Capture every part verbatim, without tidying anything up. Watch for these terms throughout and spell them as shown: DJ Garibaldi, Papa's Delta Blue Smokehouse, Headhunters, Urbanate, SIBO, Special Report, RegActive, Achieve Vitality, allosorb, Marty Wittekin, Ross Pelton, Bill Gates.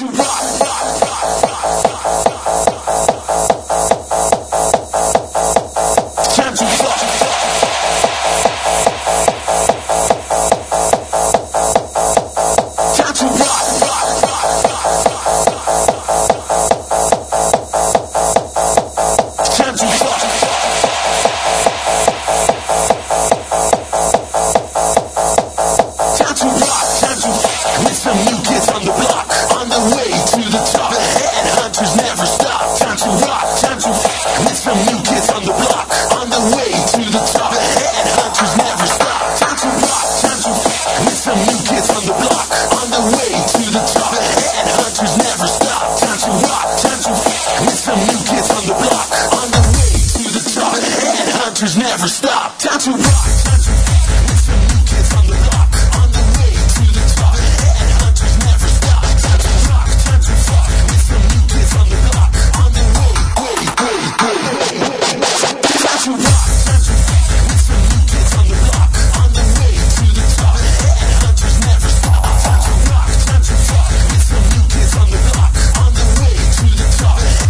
to rock. Time to rock. Never stop. Time to rock. Time to rock. With some new kids on the block, on the way to the top. Headhunters never stop. Time to rock. Time to rock. With some new kids on the block, on the way, way, way, way, way. Time to rock. Time to rock. With some new kids on the block, on the way to the top. Headhunters never stop. Time to rock. Time to rock. With some new kids on the block, on the way to the top. Headhunters never stop.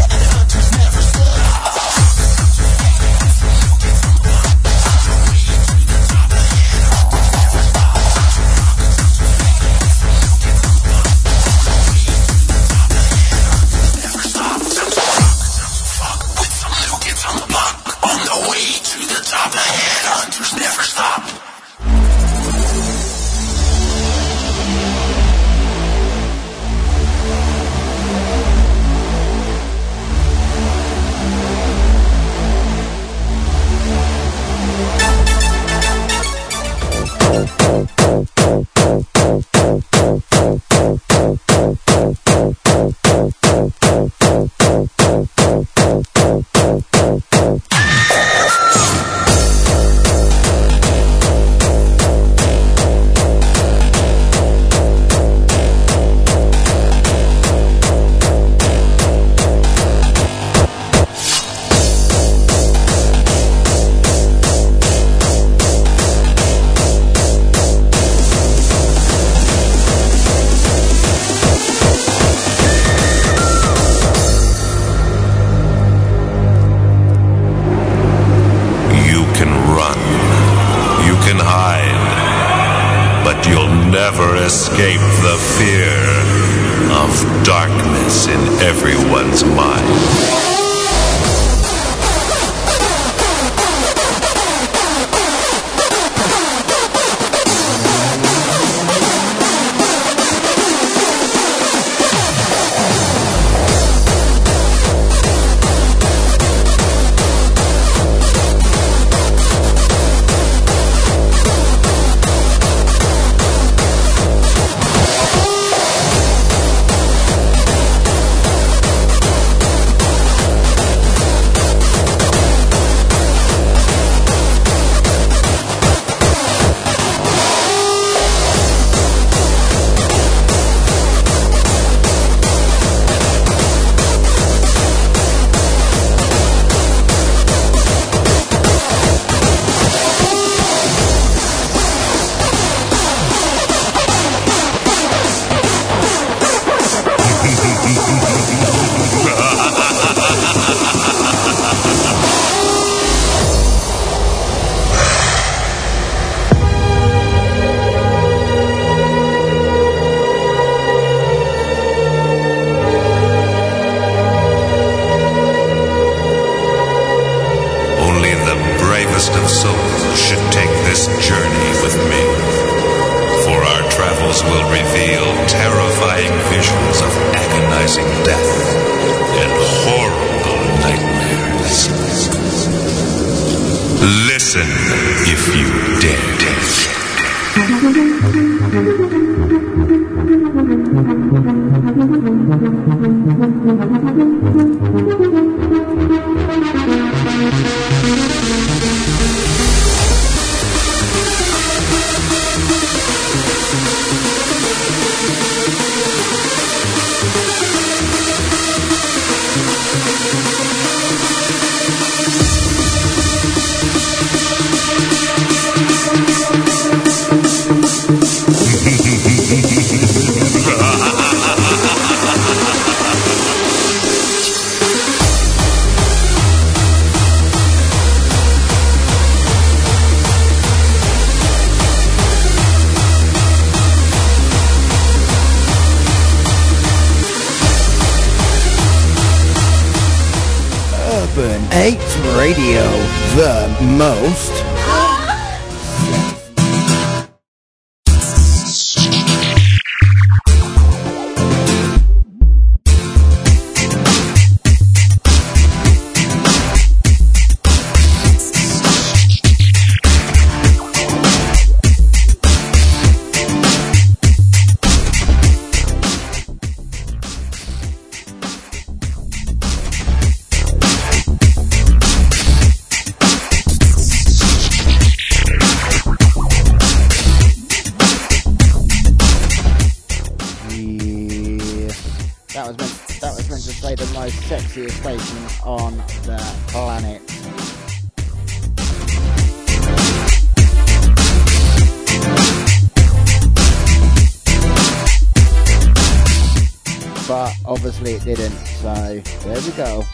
Ha ha ha ha ha ha ha. Urbanate Radio, the most. Sexiest station on the planet. But obviously it didn't, so there we go.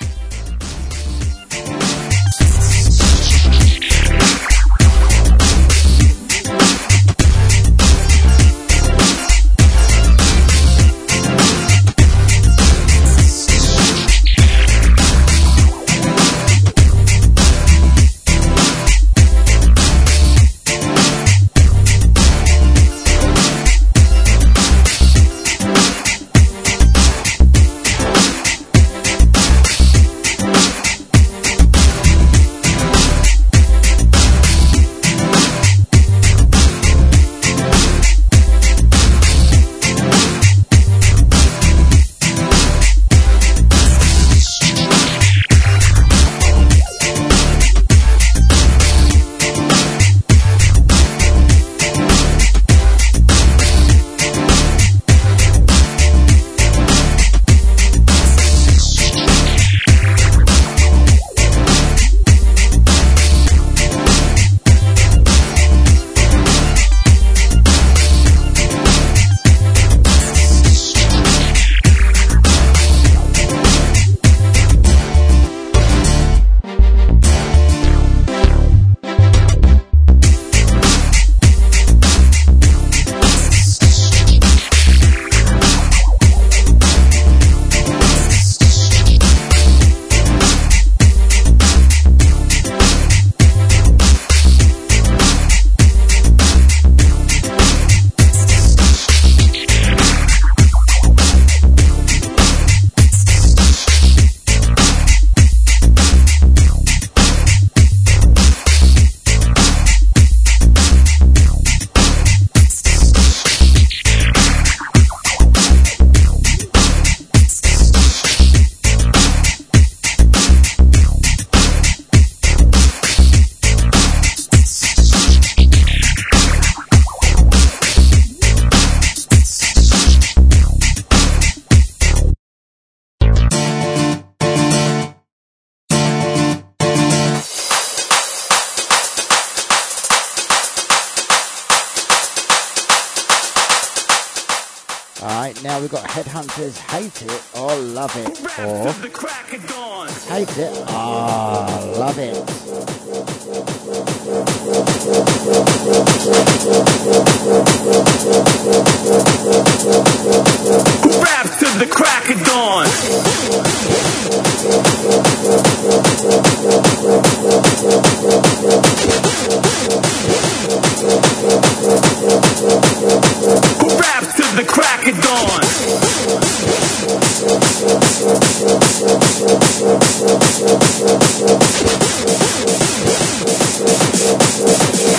Now we've got Headhunters, Hate It or Love It, or Hate It, ah, Love It. Rap to the crack of dawn. Rap to the crack of dawn.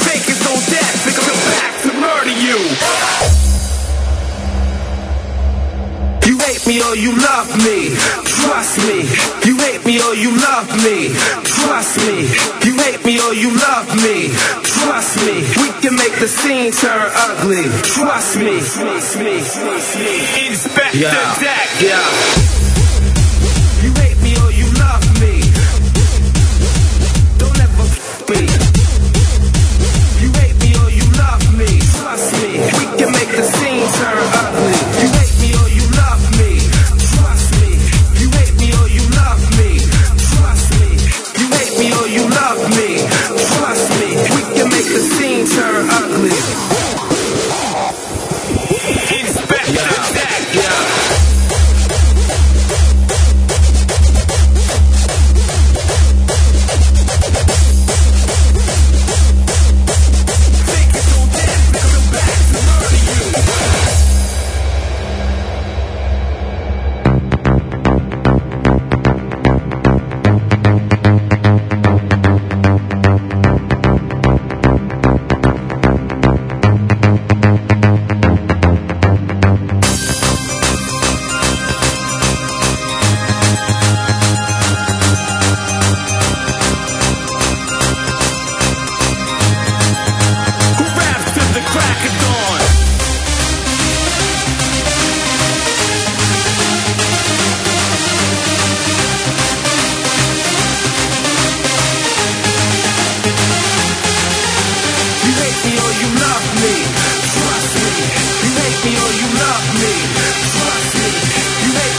Fake is on death, they come back to murder you. You hate me or you love me, trust me. You hate me or you love me, trust me. You hate me or you love me, trust me. We can make the scene turn ugly, trust me. Inspector Deck, yeah. Inspector Deck, yeah.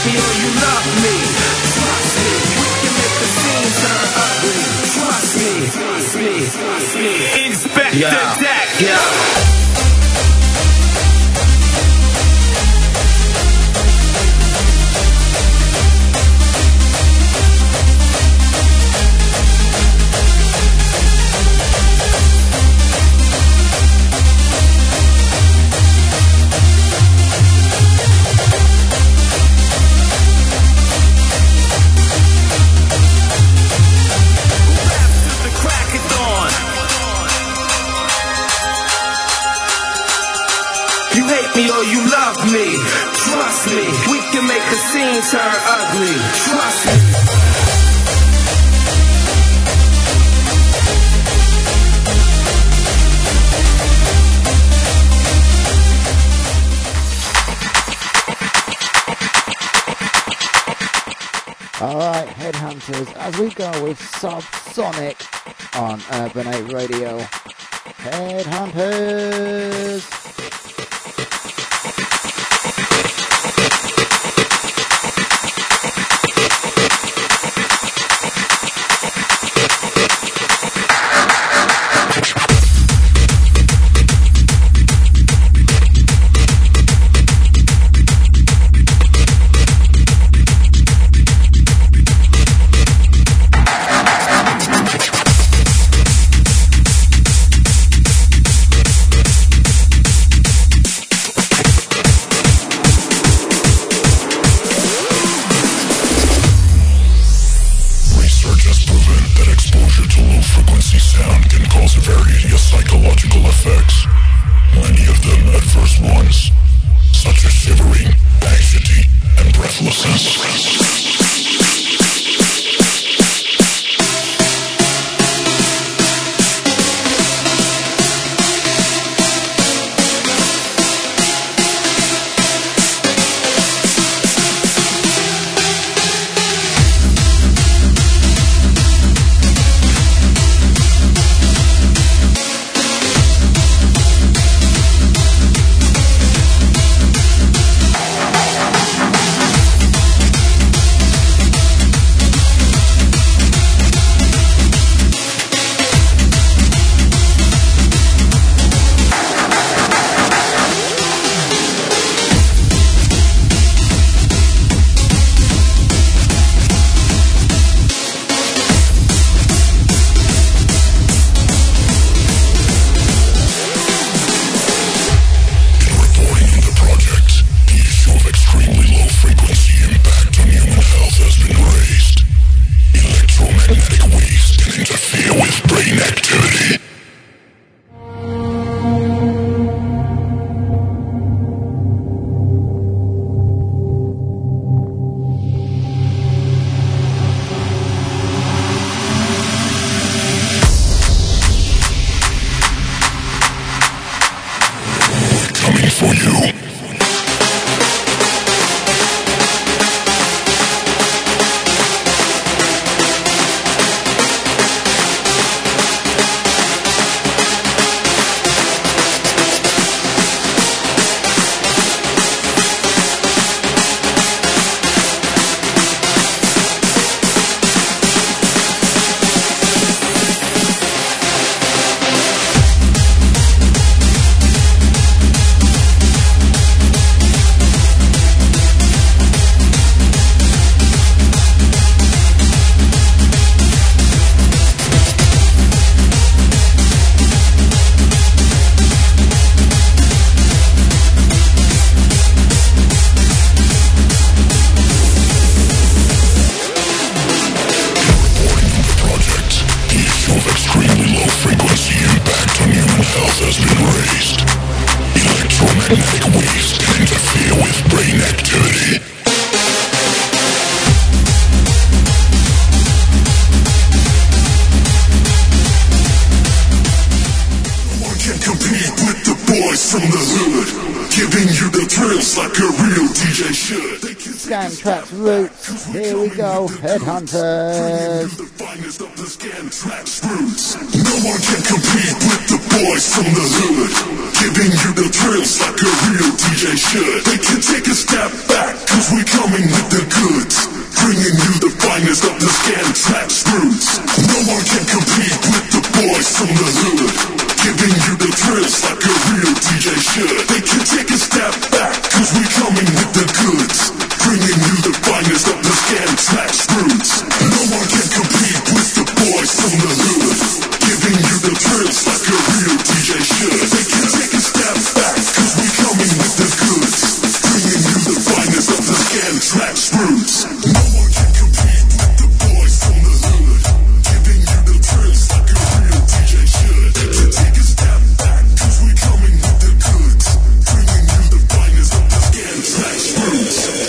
you know you love me. Trust me, we can make the scene turn ugly. Trust me, trust me, trust me. Inspect yeah. the deck, yeah. Or you love me, trust me, we can make the scene turn ugly, trust me. Alright, Headhunters, as we go with Subsonic on Urbanate Radio. Headhunters! From the hood, giving you the thrills like a real D J should. Scam Traps Roots. Here we go, Headhunters. The finest of the Scam Traps Roots. No one can compete with the boys from the hood, giving you the thrills like a real D J should. They can take a step back, cause we're coming with the goods, bringing you the finest of the Scam Traps Roots. No one can compete with the boys from the hood, giving you the thrills like a real D J should. They can take a step back, cause we're coming with the goods, bringing you the finest of the Scam Traps Roots. No one can compete with the boys from the hood, giving you the thrills like a real D J should. They can take a step back, cause we're coming with the goods, bringing you the finest of the Scam Traps Roots. No one can compete with the boys from the hood, giving you the thrills like a real D J should. They can take a step back, cause we're coming with the goods, bringing you the finest of the Scam Traps Roots.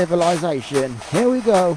Civilization. Here we go.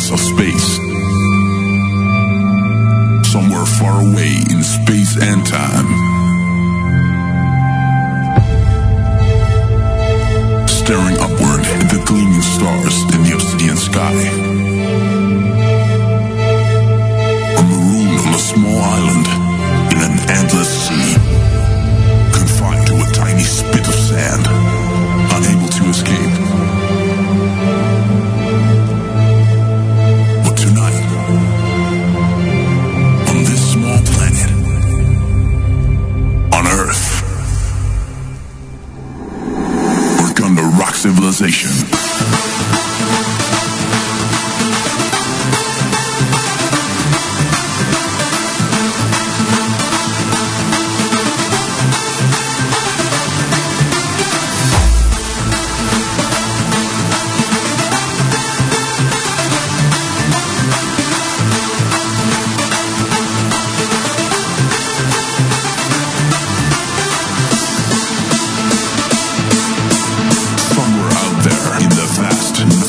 abyss of space. Somewhere far away in space and time. Staring upward at the gleaming stars in the obsidian sky. I'm marooned on a small island in an endless sea. Confined to a tiny spit of sand. Unable to escape. Civilization. Somewhere out there in the vast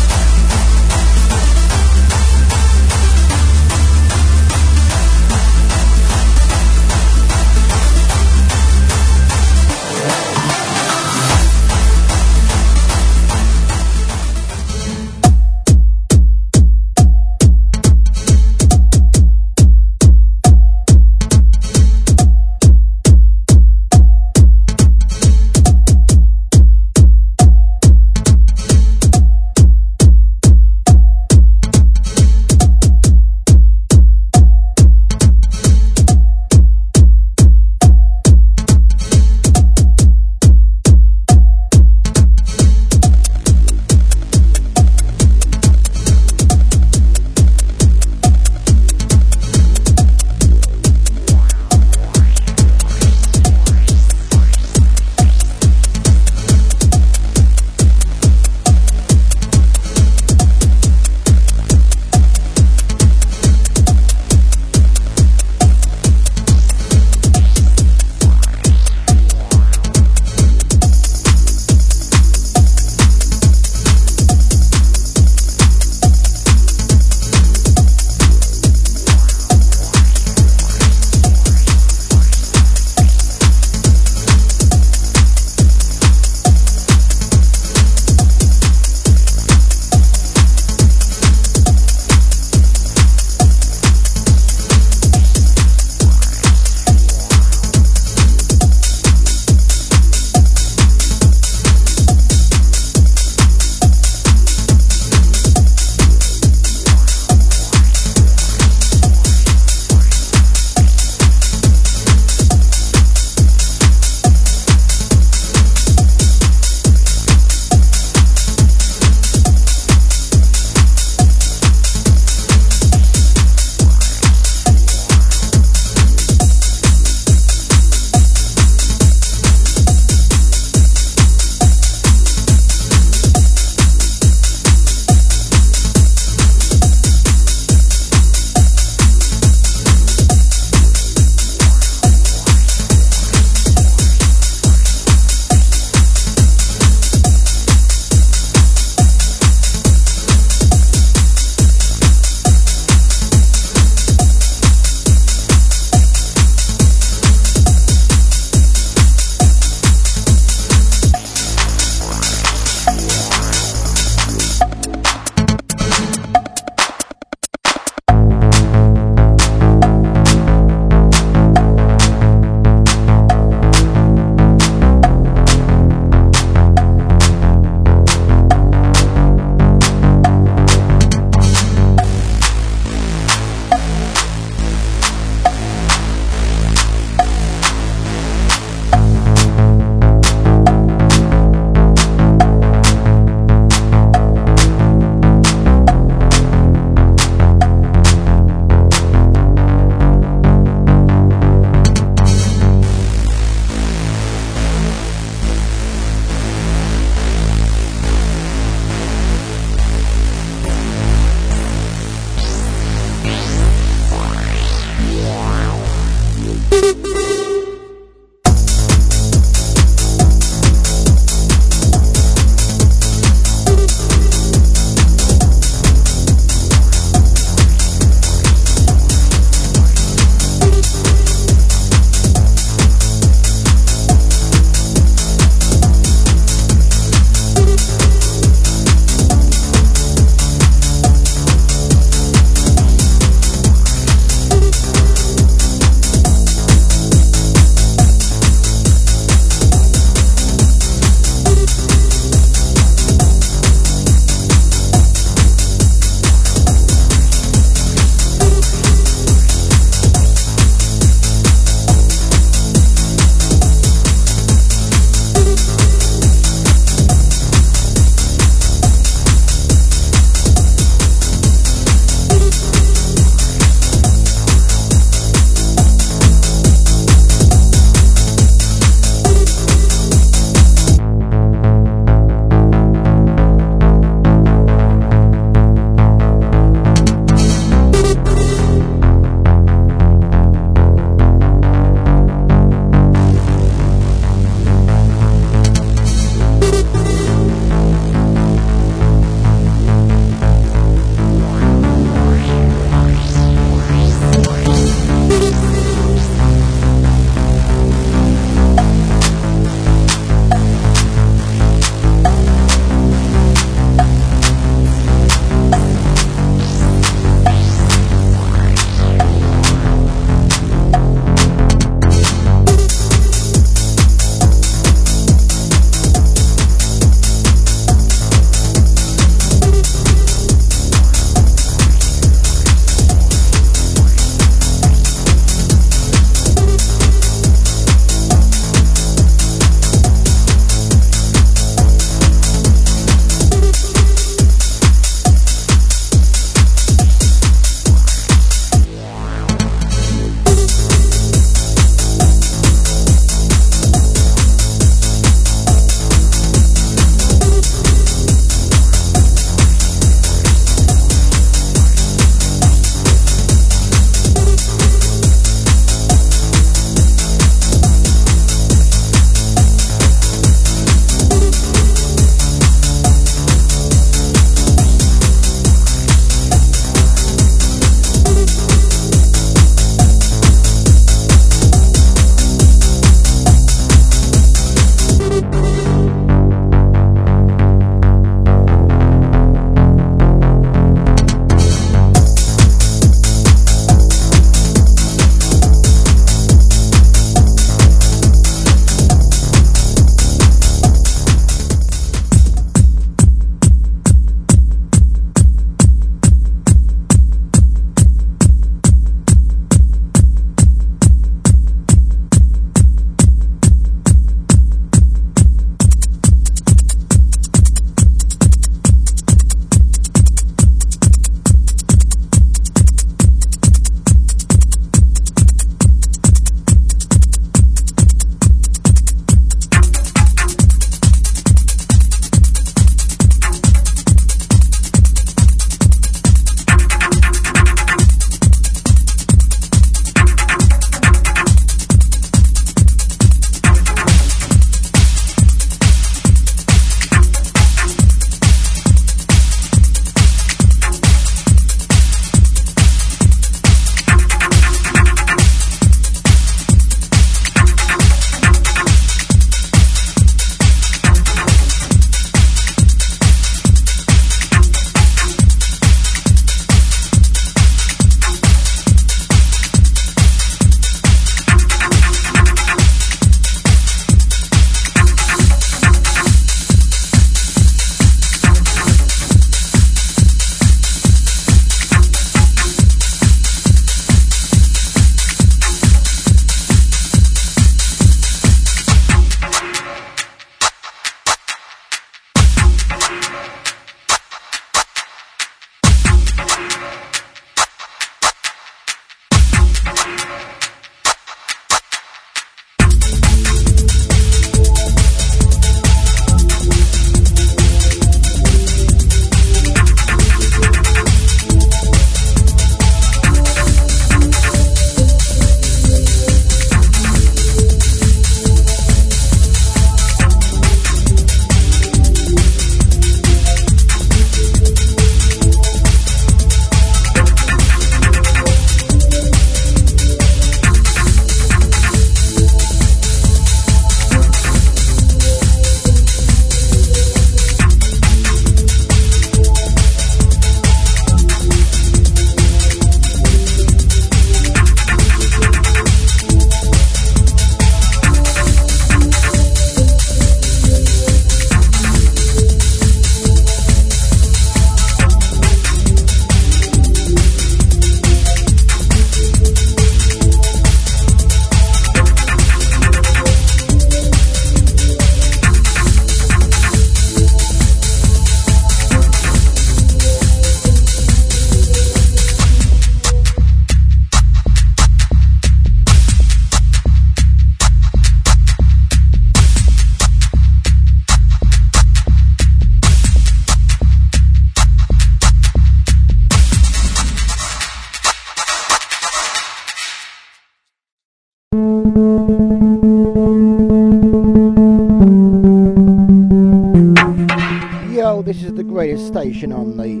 Yo, this is the greatest station on the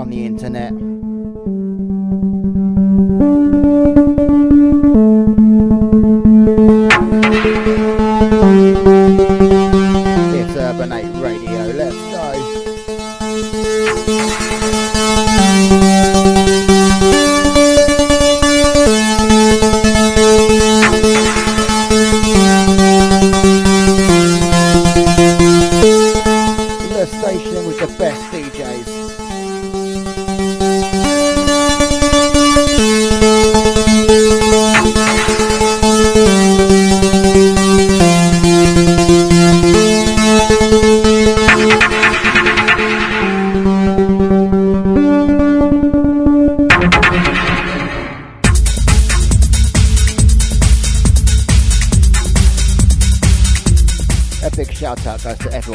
on the internet. It's Urbanate Radio. Let's go.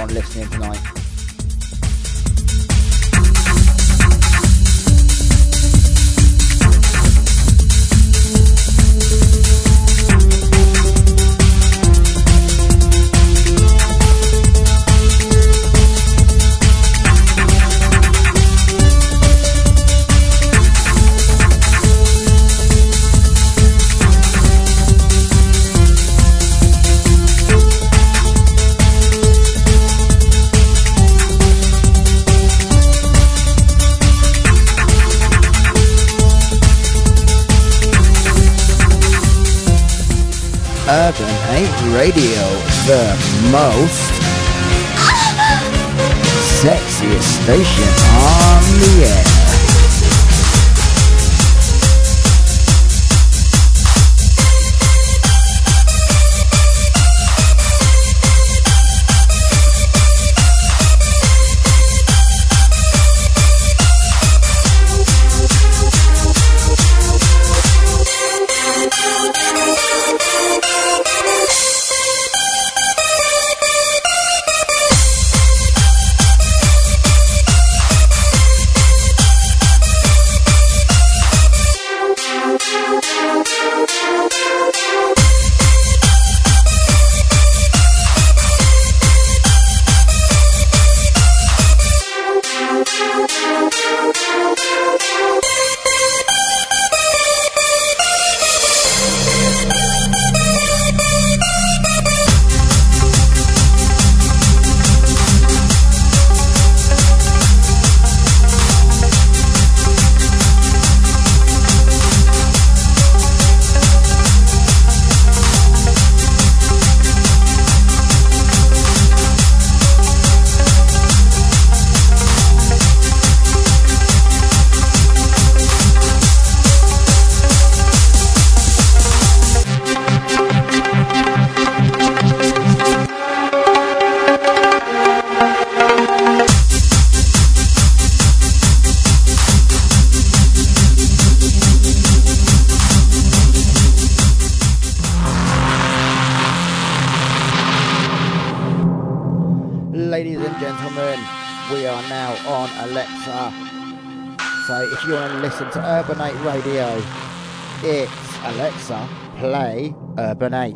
Listening tonight. Radio, the most sexiest station on the air. Urbanate Radio. It's Alexa, play Urbanate.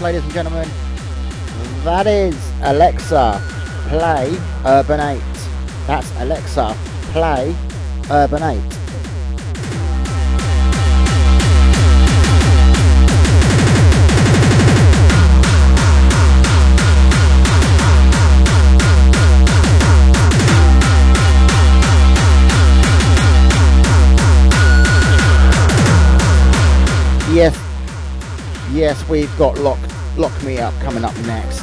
Ladies and gentlemen, that is Alexa, play Urbanate. That's Alexa, play Urbanate. Yes, yes, we've got Lock, Lock Me Up coming up next.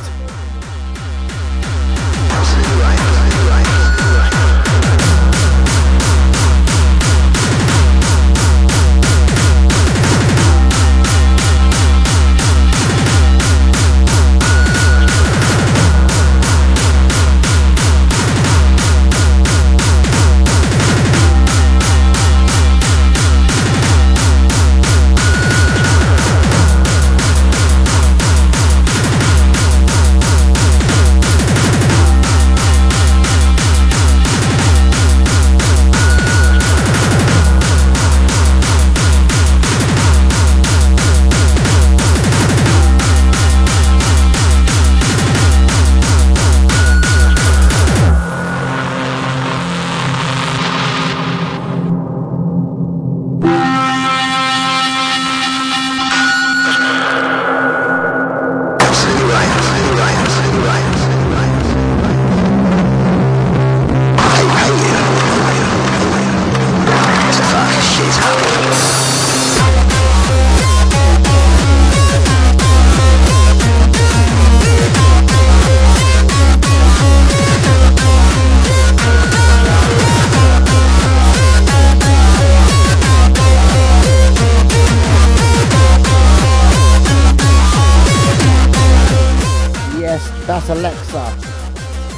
Alexa,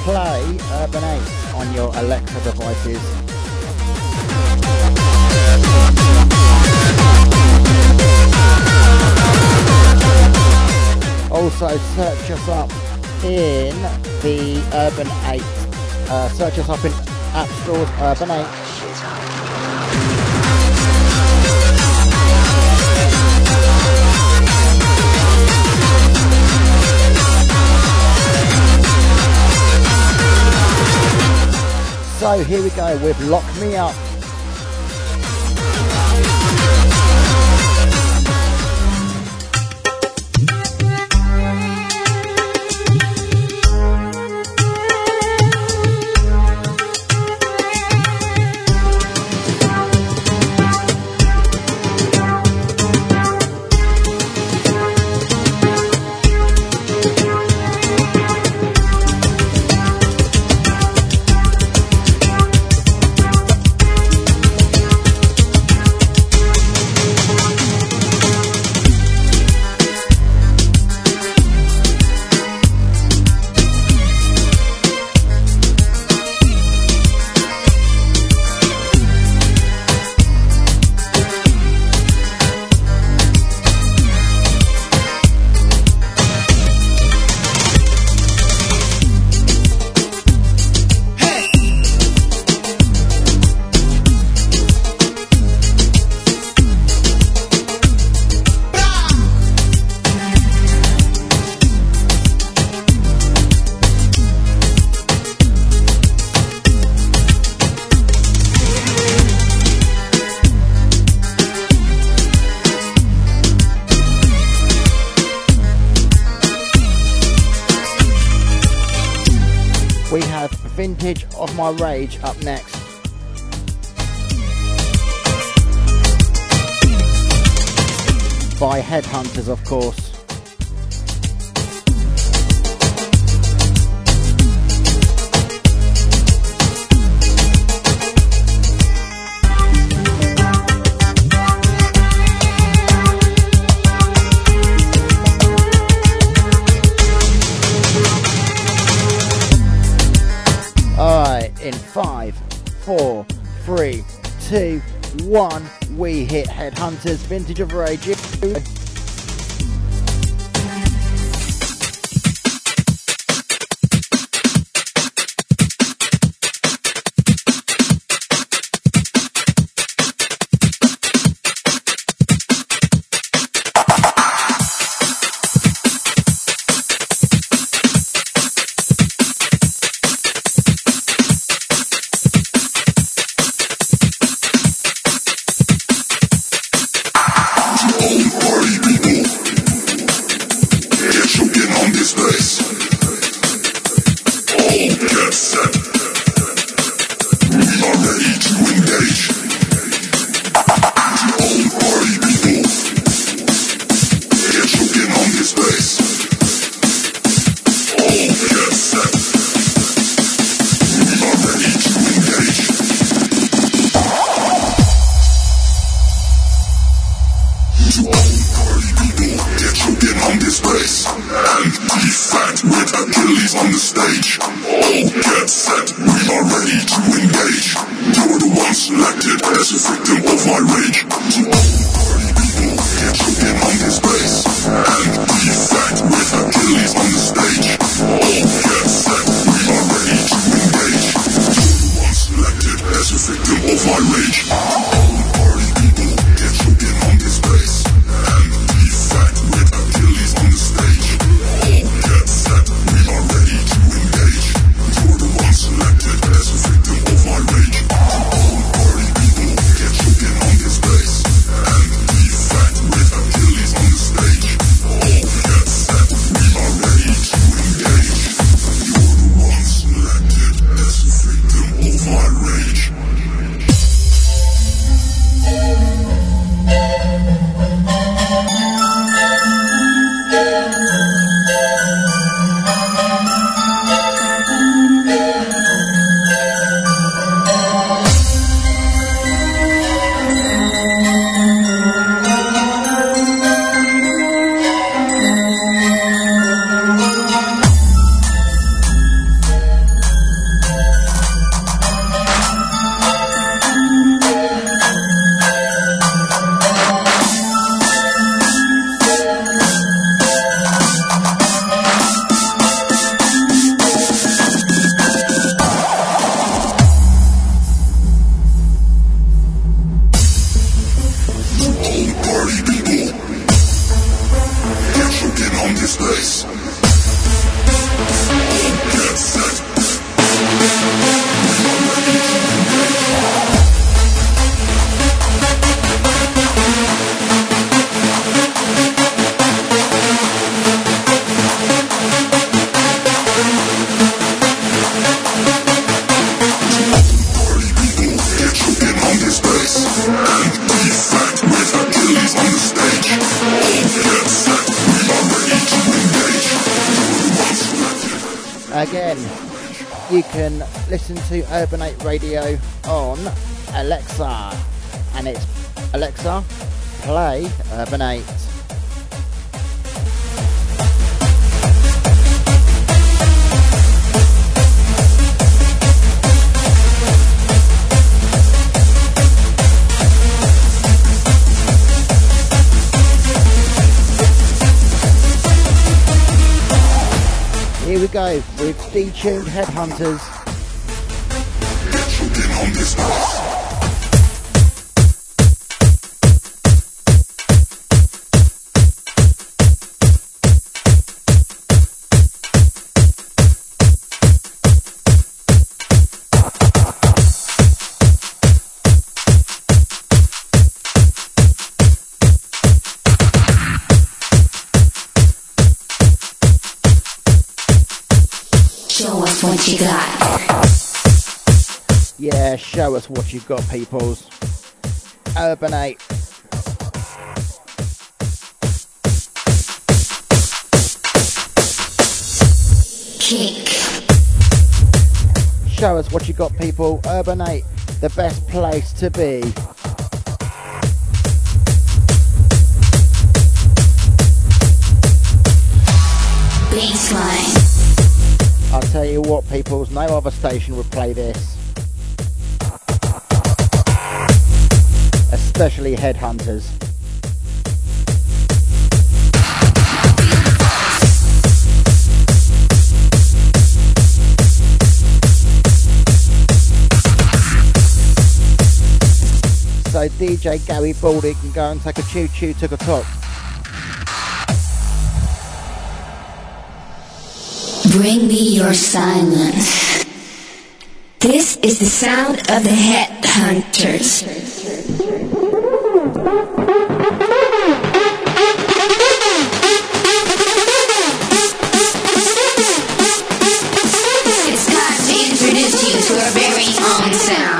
play Urbanate on your Alexa devices. Also, search us up in the Urbanate. Uh, search us up in App Stores, Urbanate. So here we go with Lock Me Up. Vintage of My Rage up next. By Headhunters, of course. Five, four, three, two, one, we hit Headhunters, Vintage of Rage. you can listen to Urbanate Radio on Alexa, and it's Alexa, play Urbanate. Here we go with detuned Headhunters. Get you in on this bus. What you got. Yeah, show us what you got, peoples. Urbanate. Kick. Show us what you got, people. Urbanate, the best place to be. Baseline. I'll tell you what, peoples, no other station would play this. Especially Headhunters. So D J Garibaldi can go and take a choo-choo to the top. Bring me your silence. This is the sound of the Headhunters. It's time to introduce you to our very own sound.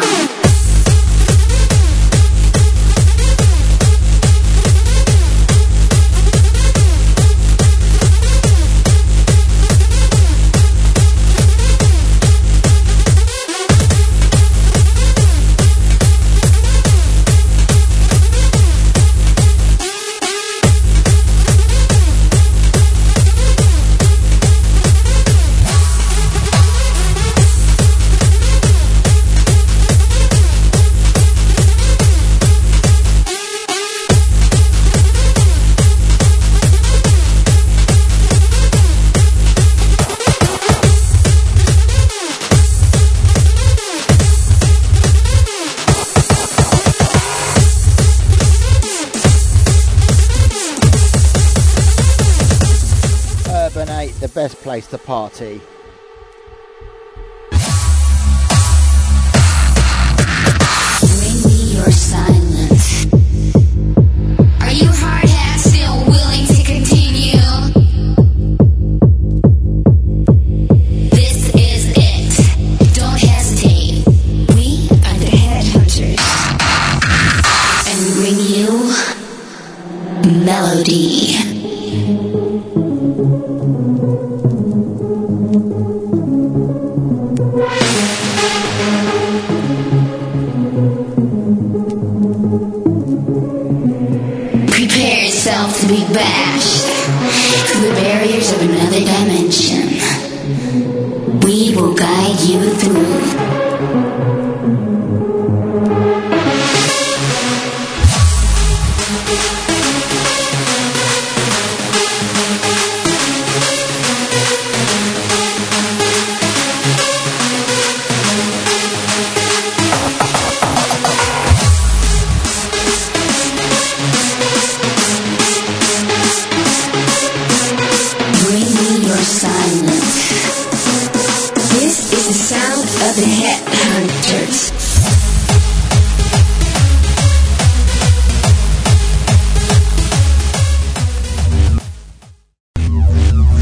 Place to party. Bring me your silence. Are you hard hats still willing to continue? This is it. Don't hesitate. We are the Headhunters, and we bring you melody. Be bashed through the barriers of another dimension. We will guide you through. Silence. This is the sound of the Headhunters.